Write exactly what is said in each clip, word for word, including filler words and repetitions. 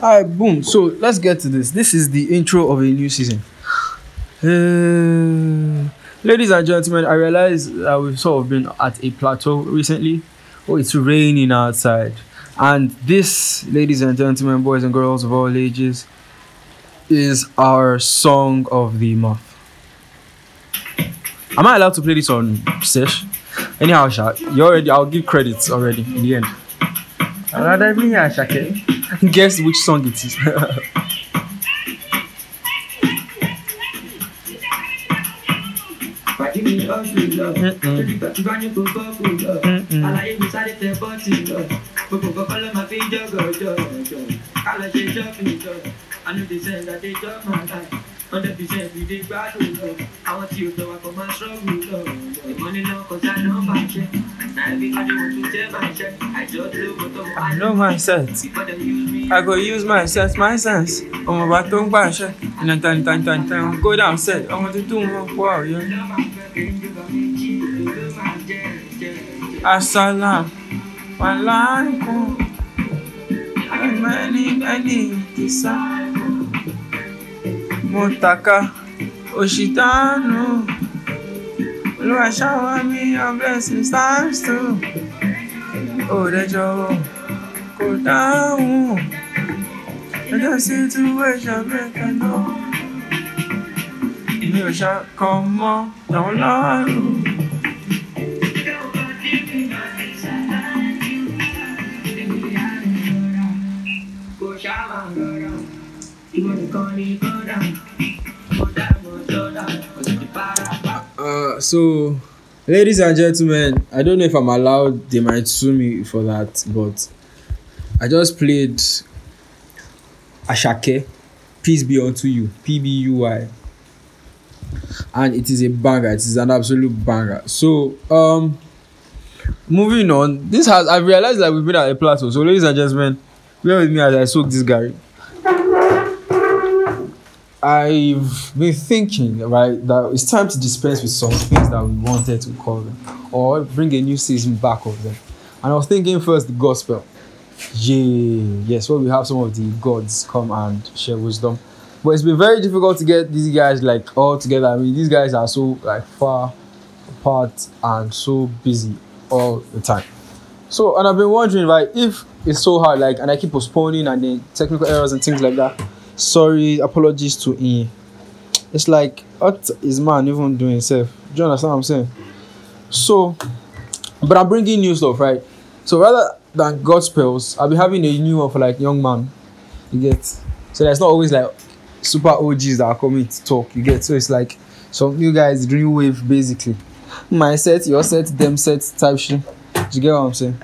All right, boom. So let's get to this. This is the intro of a new season. Uh, ladies and gentlemen, I realize that we've sort of been at a plateau recently. Oh, it's raining outside. And this, ladies and gentlemen, boys and girls of all ages, is our song of the month. Am I allowed to play this on Sesh? Anyhow, Sha, you already, I'll give credits already in the end. Guess which song it is. one hundred percent we did bad with love. I want you to walk on my struggle with love. The money now cause I know my check. Now everybody wants to tell my check. I just love what I'm I know my sense. I go use my sense, my sense. I'm about to buy a check. And then time, time, time, time. Go down, set. I want to do more. Wow, yeah. Assalam. Walaikum. I'm many, many desires. Motaka Oshitano Lua shower me your blessings times two. Oh, the job go down. The situation better know. You shall come on, don't love. Uh, so, ladies and gentlemen, I don't know if I'm allowed, they might sue me for that, but I just played Ashake, Peace Be Unto You, P B U I, and it is a banger, it is an absolute banger. So, um, moving on, this has, I've realized that we've been at a plateau, so ladies and gentlemen, bear with me as I soak this Gary. I've been thinking, right, that it's time to dispense with some things that we wanted to cover or bring a new season back of them. And I was thinking first the gospel. Yeah, yes, well, we have some of the gods come and share wisdom. But it's been very difficult to get these guys, like, all together. I mean, these guys are so, like, far apart and so busy all the time. So, and I've been wondering, right, if it's so hard, like, and I keep postponing and then technical errors and things like that. Sorry, apologies to him. It's like, what is man even doing himself? Do you understand what I'm saying? So, but I'm bringing new stuff, right? So rather than gospels, I'll be having a new one for like young man. You get? So there's not always like super O Gs that are coming to talk. You get? So it's like some new guys, green wave, basically. My set, your set, them set type shit. Do you get what I'm saying?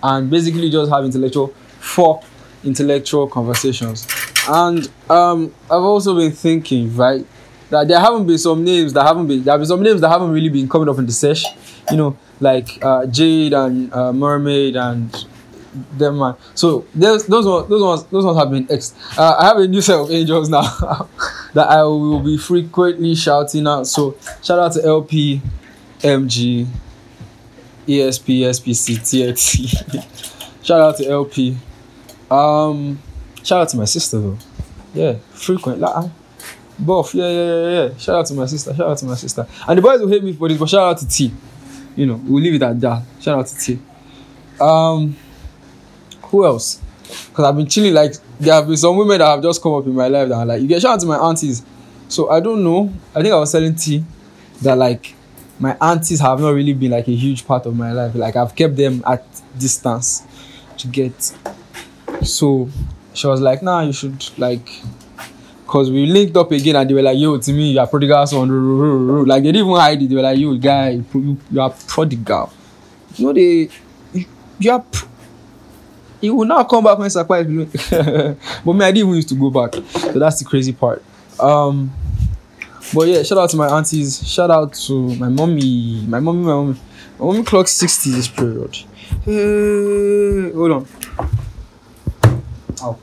And basically just have intellectual fuck intellectual conversations. And um, I've also been thinking, right, that there haven't been some names that haven't been, there have been some names that haven't really been coming up in the sesh, you know, like uh, Jade and uh, Mermaid and them, man. So those those ones, those ones, those ones have been ex. Uh, I have a new set of angels now that I will be frequently shouting out. So shout out to L P, M G, E S P, S P C, T X C. Shout out to L P. Um. Shout out to my sister though. Yeah, frequent. Like, both. Yeah, yeah, yeah, yeah. Shout out to my sister. Shout out to my sister. And the boys will hate me for this, but shout out to T. You know, we'll leave it at that. Shout out to T. Um, who else? Because I've been chilling. Like, there have been some women that have just come up in my life that are like, you get shout out to my aunties. So I don't know. I think I was telling T that like my aunties have not really been like a huge part of my life. Like I've kept them at distance to get. So she was like, nah, you should, like, because we linked up again and they were like, yo, to me, you are prodigal son. Like, they didn't even hide it. They were like, yo, guy, you, you are prodigal. You know, they, you, you are, pr- you will not come back when Sakwa is below. But me, I didn't even used to go back. So that's the crazy part. Um, But yeah, shout out to my aunties. Shout out to my mommy. My mommy, my mommy. My mommy clocked sixty this period. Hey, hold on. Oh.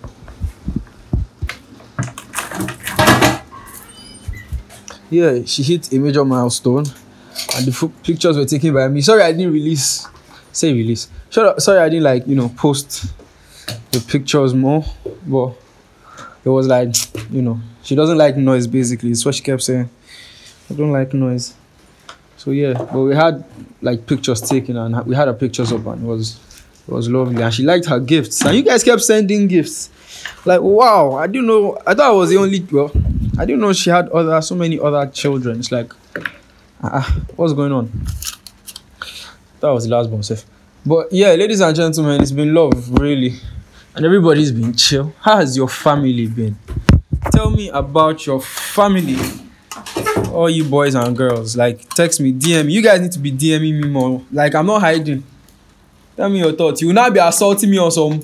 Yeah, she hit a major milestone and the f- pictures were taken by me. Sorry, I didn't release. Say release. Shut up. Sorry, I didn't like, you know, post the pictures more. But it was like, you know, she doesn't like noise basically. It's what she kept saying. I don't like noise. So yeah, but we had like pictures taken and we had her pictures up and it was it was lovely. And she liked her gifts. And you guys kept sending gifts. Like, wow, I didn't know. I thought I was the only, well, I didn't know she had other, so many other children. It's like, uh, what's going on? That was the last bomb safe. But yeah, ladies and gentlemen, it's been love, really. And everybody's been chill. How has your family been? Tell me about your family. All you boys and girls, like, text me, D M me. You guys need to be DMing me more. Like, I'm not hiding. Tell me your thoughts. You will not be assaulting me on some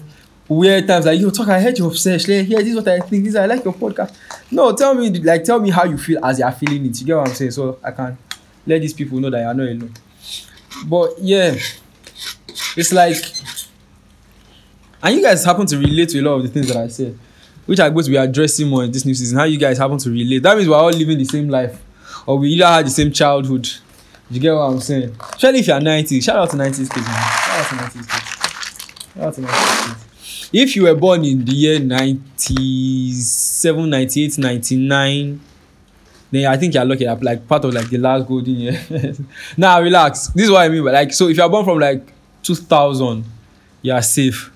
weird times. Like, yo, talk, I heard you obsessed. Like, yeah, this is what I think. This is, I like your podcast. No, tell me, like, tell me how you feel as you're feeling it. You get what I'm saying? So I can let these people know that you're not alone. But yeah, it's like, and you guys happen to relate to a lot of the things that I said, which I'm going to be addressing more in this new season. How you guys happen to relate. That means we're all living the same life, or we either had the same childhood. You get what I'm saying? Especially if you're nineties. Shout out to nineties kids, man. Shout out to nineties kids. Shout out to nineties kids. If you were born in the year ninety-seven, ninety-eight, ninety-nine, then I think you're lucky. You're like part of like the last golden year. Nah, relax. This is what I mean by like, so if you're born from like two thousand, you're safe.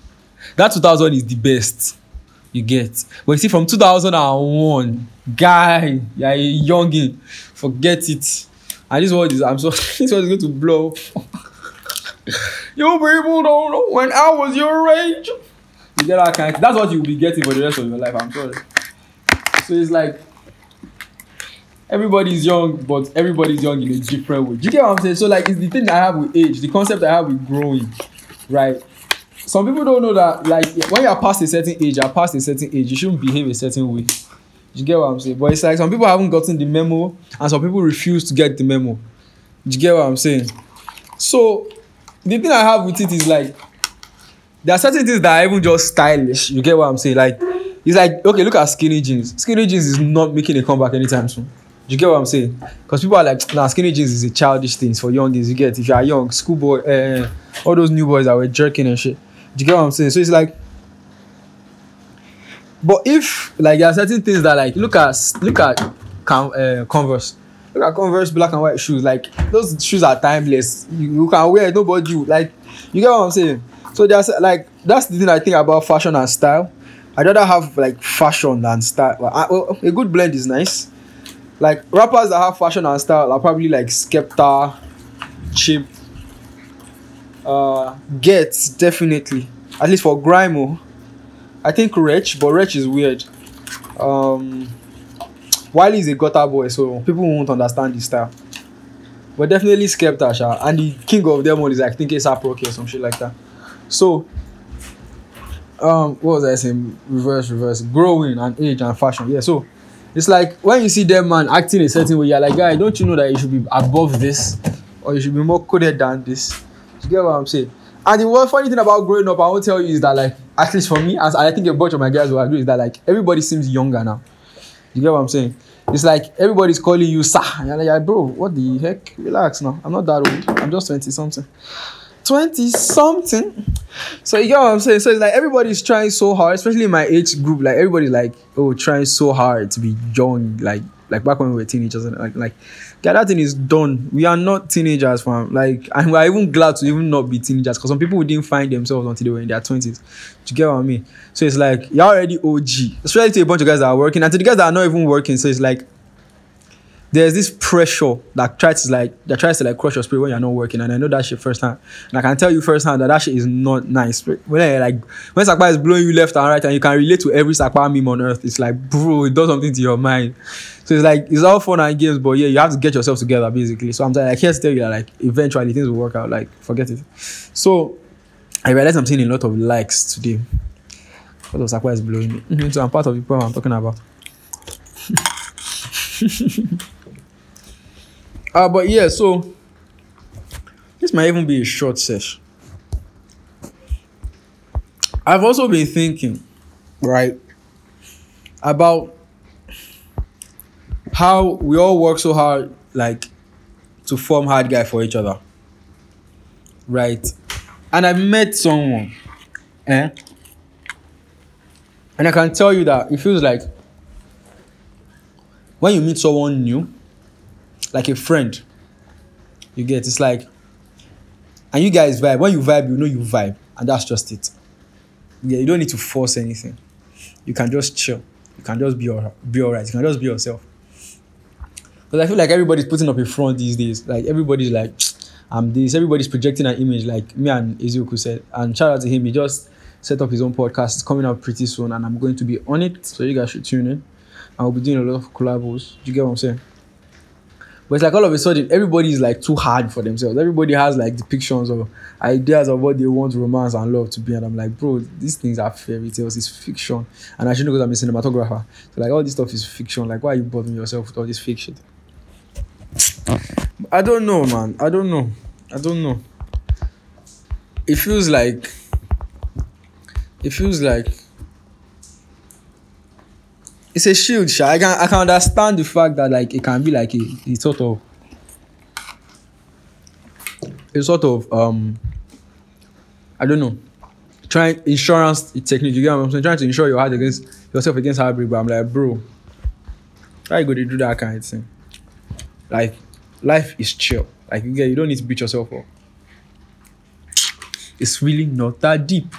That two thousand is the best you get. But you see, from two thousand one, guy, you're a youngin. Forget it. And this world is, I'm sorry, this world is going to blow. You people don't know when I was your age. You get that kind of, that's what you'll be getting for the rest of your life, I'm sorry. So it's like, everybody's young, but everybody's young in a different way. Do you get what I'm saying? So like, it's the thing that I have with age, the concept I have with growing, right? Some people don't know that, like, when you're past a certain age, you're past a certain age, you shouldn't behave a certain way. Do you get what I'm saying? But it's like, some people haven't gotten the memo, and some people refuse to get the memo. Do you get what I'm saying? So the thing I have with it is like, there are certain things that are even just stylish. You get what I'm saying? Like, it's like, okay, look at skinny jeans. Skinny jeans is not making a comeback anytime soon. Do you get what I'm saying? Because people are like, nah, skinny jeans is a childish thing. It's for youngies. You get, if you are young, schoolboy, uh, all those new boys that were jerking and shit. Do you get what I'm saying? So it's like, but if like there are certain things that like, look at look at uh, Converse, look at Converse black and white shoes. Like those shoes are timeless. You, you can wear it, nobody you like. You get what I'm saying? So there's like, that's the thing I think about fashion and style. I'd rather have like fashion than style. I, well, a good blend is nice. Like rappers that have fashion and style are probably like Skepta, Chip. Uh, Gets, definitely. At least for Grimo. I think Wretch, but Wretch is weird. Um, Wiley is a gutter boy, so people won't understand his style. But definitely Skepta, Sha. And the king of them all is, I think, A$AP Rocky or some shit like that. So, um, what was I saying? Reverse, reverse. Growing and age and fashion. Yeah, so it's like when you see them, man, acting a certain way, you're like, guy, don't you know that you should be above this? Or you should be more coded than this? You get what I'm saying? And the one funny thing about growing up, I won't tell you, is that, like, at least for me, as I think a bunch of my guys will agree, is that, like, everybody seems younger now. You get what I'm saying? It's like everybody's calling you, sir. And you're like, bro, what the heck? Relax now. I'm not that old. I'm just twenty-something. twenty-something? So you get what I'm saying? So it's like everybody's trying so hard, especially in my age group. Like, everybody's, like, oh, trying so hard to be young. Like, like back when we were teenagers. And like, like, yeah, that thing is done. We are not teenagers, fam. Like, and we're even glad to even not be teenagers, because some people didn't find themselves until they were in their twenties. Do you get what I mean? So it's like, you're already O G. Especially to a bunch of guys that are working, and to the guys that are not even working. So it's like, there's this pressure that tries to like, that tries to like crush your spirit when you're not working. And I know that shit firsthand. And I can tell you firsthand that that shit is not nice. When like, when Sakwa is blowing you left and right and you can relate to every Sakwa meme on earth, it's like, bro, it does something to your mind. So it's like, it's all fun and games, but yeah, you have to get yourself together basically. So I'm like, I can't tell you that like, eventually things will work out. Like, forget it. So I realized I'm seeing a lot of likes today. What of Sakwa is blowing me. So I'm part of the problem I'm talking about. Uh, but yeah, so this might even be a short sesh. I've also been thinking, right, about how we all work so hard, like, to form hard guy for each other, right? And I met someone, eh? And I can tell you that it feels like when you meet someone new, like a friend, you get, it's like, and you guys vibe. When you vibe, you know you vibe. And that's just it. Yeah, you don't need to force anything. You can just chill. You can just be all, be all right. You can just be yourself. Because I feel like everybody's putting up a front these days. Like, everybody's like, I'm this. Everybody's projecting an image, like me and Izuku said. And shout out to him. He just set up his own podcast. It's coming out pretty soon. And I'm going to be on it. So you guys should tune in. I'll be doing a lot of collabos. Do you get what I'm saying? But it's like all of a sudden, everybody is like too hard for themselves. Everybody has like depictions or ideas of what they want romance and love to be. And I'm like, bro, these things are fairy tales. It's fiction. And I shouldn't, because I'm a cinematographer. So like all this stuff is fiction. Like, why are you bothering yourself with all this fake shit? I don't know, man. I don't know. I don't know. It feels like... It feels like... It's a shield, sha. I can I can understand the fact that like it can be like a, a sort of a sort of um I don't know trying insurance technique. You get what I'm saying? Trying to insure your heart against yourself against heartbreak. But I'm like, bro, why you go to do that kind of thing? Like, life is chill. Like, you get, you don't need to beat yourself up. It's really not that deep.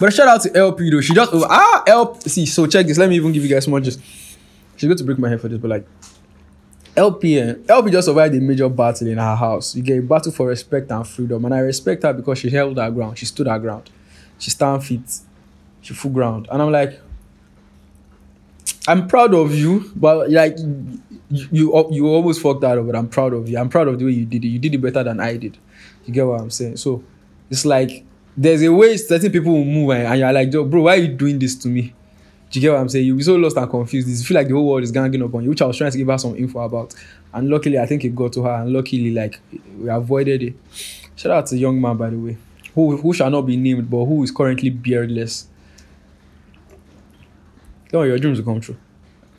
But shout out to L P though. She just over. Ah, L P. See, so check this. Let me even give you guys more just. She's going to break my head for this, but like, L P, L P just survived a major battle in her house. You get a battle for respect and freedom. And I respect her because she held her ground. She stood her ground. She stand fit. She full ground. And I'm like, I'm proud of you, but like, you you, you always fucked that up, but I'm proud of you. I'm proud of the way you did it. You did it better than I did. You get what I'm saying? So it's like, there's a way certain people will move and, and you're like, bro, why are you doing this to me? Do you get what I'm saying? You'll be so lost and confused. You feel like the whole world is ganging up on you, which I was trying to give her some info about. And luckily, I think it got to her. And luckily, like, we avoided it. Shout out to the young man, by the way, who who shall not be named, but who is currently beardless. Don't worry, your dreams will come true.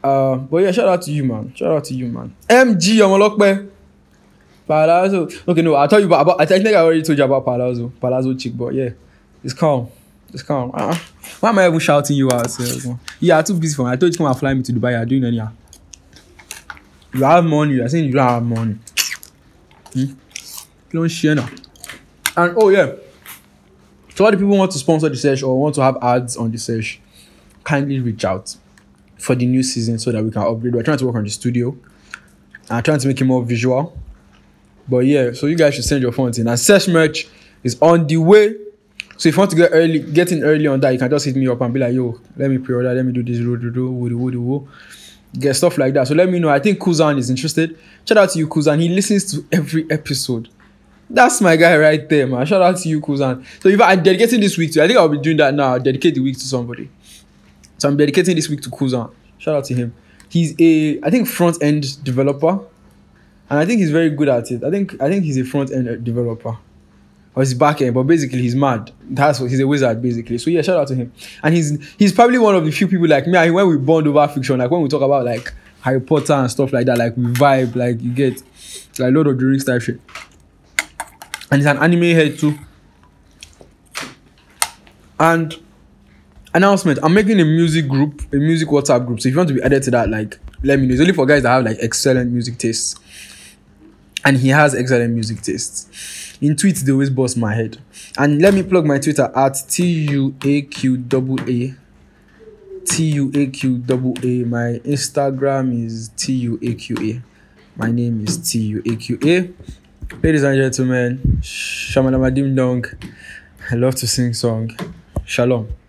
Uh, but yeah, shout out to you, man. Shout out to you, man. M G, Omolokpe. Palazzo. Okay, no, I'll tell you about, about I think I already told you about Palazzo. Palazzo chick, but yeah. It's calm. It's calm. Uh-uh. Why am I even shouting you out? So, yeah, too busy for me. I told you to come and fly me to Dubai. You're doing any. You have money. You're saying you don't have money. Hmm? Don't share now. And oh yeah. So all the people who want to sponsor the search or want to have ads on the search, kindly reach out for the new season so that we can upgrade. We're trying to work on the studio. I'm trying to make it more visual. But yeah, so you guys should send your phones in. And search merch is on the way. So if you want to get early, get in early on that, you can just hit me up and be like, yo, let me pre-order, let me do this, do, do, do, woo, woo, woo. Get stuff like that. So let me know. I think Kuzan is interested. Shout out to you, Kuzan. He listens to every episode. That's my guy right there, man. Shout out to you, Kuzan. So if I'm dedicating this week to, I think I'll be doing that now. I'll dedicate the week to somebody. So I'm dedicating this week to Kuzan. Shout out to him. He's a, I think, front-end developer. And I think he's very good at it. I think I think he's a front-end developer. Or he's back-end, but basically he's mad. That's what, he's a wizard, basically. So yeah, shout out to him. And he's he's probably one of the few people like me, when we bond over fiction, like when we talk about like Harry Potter and stuff like that, like we vibe, like you get like Lord of the Rings type shit. And he's an anime head too. And announcement, I'm making a music group, a music WhatsApp group. So if you want to be added to that, like, let me know. It's only for guys that have like excellent music tastes. And he has excellent music tastes. In tweets, they always bust my head. And let me plug my Twitter at T U A Q A A. T U A Q A A. My Instagram is T U A Q A. My name is T U A Q A. Ladies and gentlemen, Shamalama Dim Dong. I love to sing song. Shalom.